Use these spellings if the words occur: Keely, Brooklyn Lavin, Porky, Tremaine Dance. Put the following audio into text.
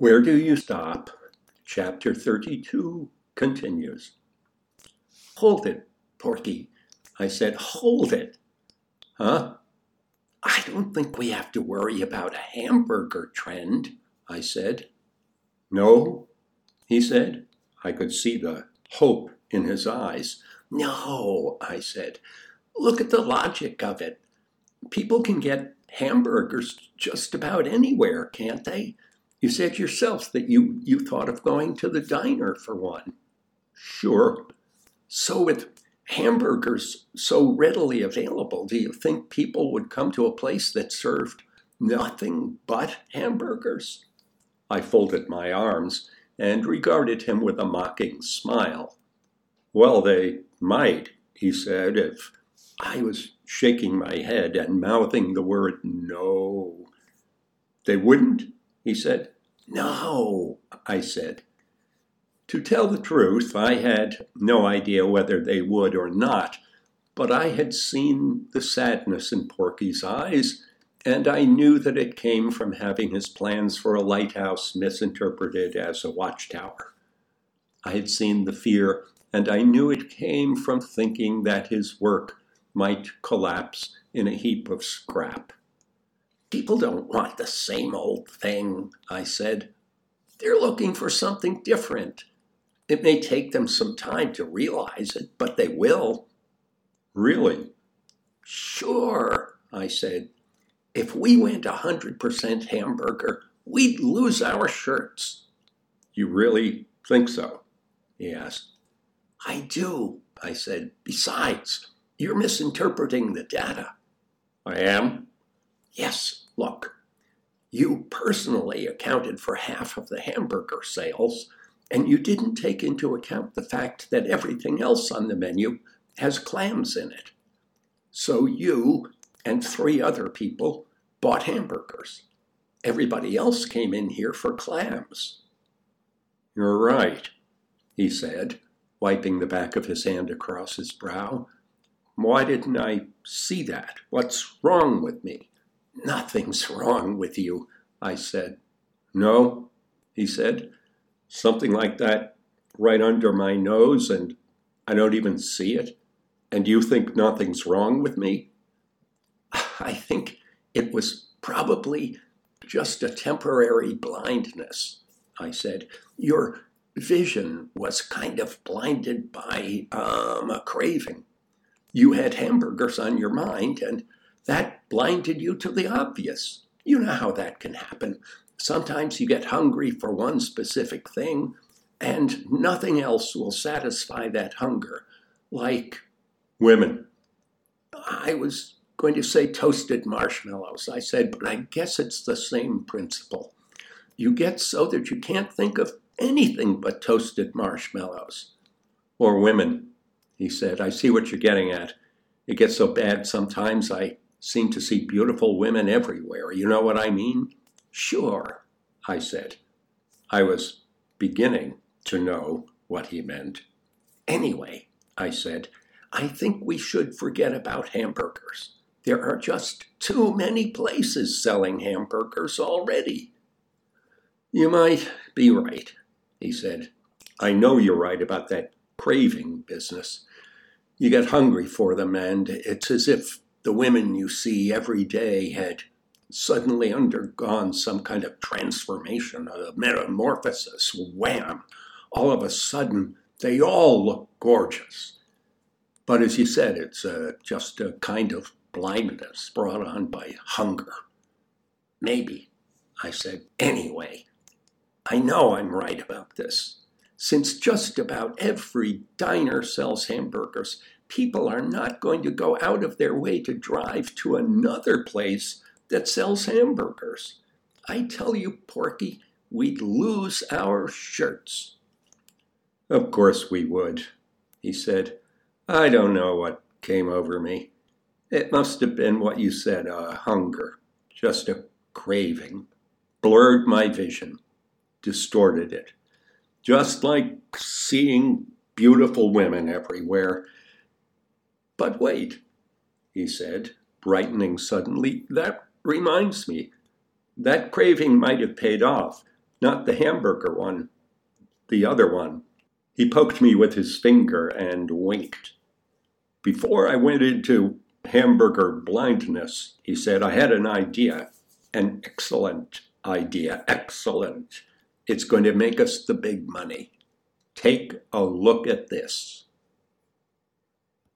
Where Do You Stop? Chapter 32 continues. Hold it, Porky. I said, hold it. Huh? I don't think we have to worry about a hamburger trend, I said. No, he said. I could see the hope in his eyes. No, I said. Look at the logic of it. People can get hamburgers just about anywhere, can't they? You said yourself that you thought of going to the diner for one. Sure. So with hamburgers so readily available, do you think people would come to a place that served nothing but hamburgers? I folded my arms and regarded him with a mocking smile. Well, they might, he said, if I was shaking my head and mouthing the word no. They wouldn't, he said. No, I said. To tell the truth, I had no idea whether they would or not, but I had seen the sadness in Porky's eyes, and I knew that it came from having his plans for a lighthouse misinterpreted as a watchtower. I had seen the fear, and I knew it came from thinking that his work might collapse in a heap of scrap. People don't want the same old thing, I said. They're looking for something different. It may take them some time to realize it, but they will. Really? Sure, I said. If we went 100% hamburger, we'd lose our shirts. You really think so? He asked. I do, I said. Besides, you're misinterpreting the data. I am? Yes, look. You personally accounted for half of the hamburger sales, and you didn't take into account the fact that everything else on the menu has clams in it. So you and three other people bought hamburgers. Everybody else came in here for clams. You're right, he said, wiping the back of his hand across his brow. Why didn't I see that? What's wrong with me? Nothing's wrong with you, I said. No, he said. Something like that right under my nose, and I don't even see it. And you think nothing's wrong with me? I think it was probably just a temporary blindness, I said. Your vision was kind of blinded by a craving. You had hamburgers on your mind, and that blinded you to the obvious. You know how that can happen. Sometimes you get hungry for one specific thing, and nothing else will satisfy that hunger. Like women. I was going to say toasted marshmallows, I said, but I guess it's the same principle. You get so that you can't think of anything but toasted marshmallows. Or women, he said. I see what you're getting at. It gets so bad sometimes I seem to see beautiful women everywhere. You know what I mean? Sure, I said. I was beginning to know what he meant. Anyway, I said, I think we should forget about hamburgers. There are just too many places selling hamburgers already. You might be right, he said. I know you're right about that craving business. You get hungry for them, and it's as if the women you see every day had suddenly undergone some kind of transformation, a metamorphosis. Wham! All of a sudden, they all look gorgeous. But as you said, it's just a kind of blindness brought on by hunger. Maybe, I said. Anyway, I know I'm right about this. Since just about every diner sells hamburgers, people are not going to go out of their way to drive to another place that sells hamburgers. I tell you, Porky, we'd lose our shirts. Of course we would, he said. I don't know what came over me. It must have been what you said, hunger, just a craving. Blurred my vision, distorted it. Just like seeing beautiful women everywhere. But wait, he said, brightening suddenly, that reminds me. That craving might have paid off. Not the hamburger one, the other one. He poked me with his finger and winked. Before I went into hamburger blindness, he said, I had an idea, an excellent idea, excellent. It's going to make us the big money. Take a look at this.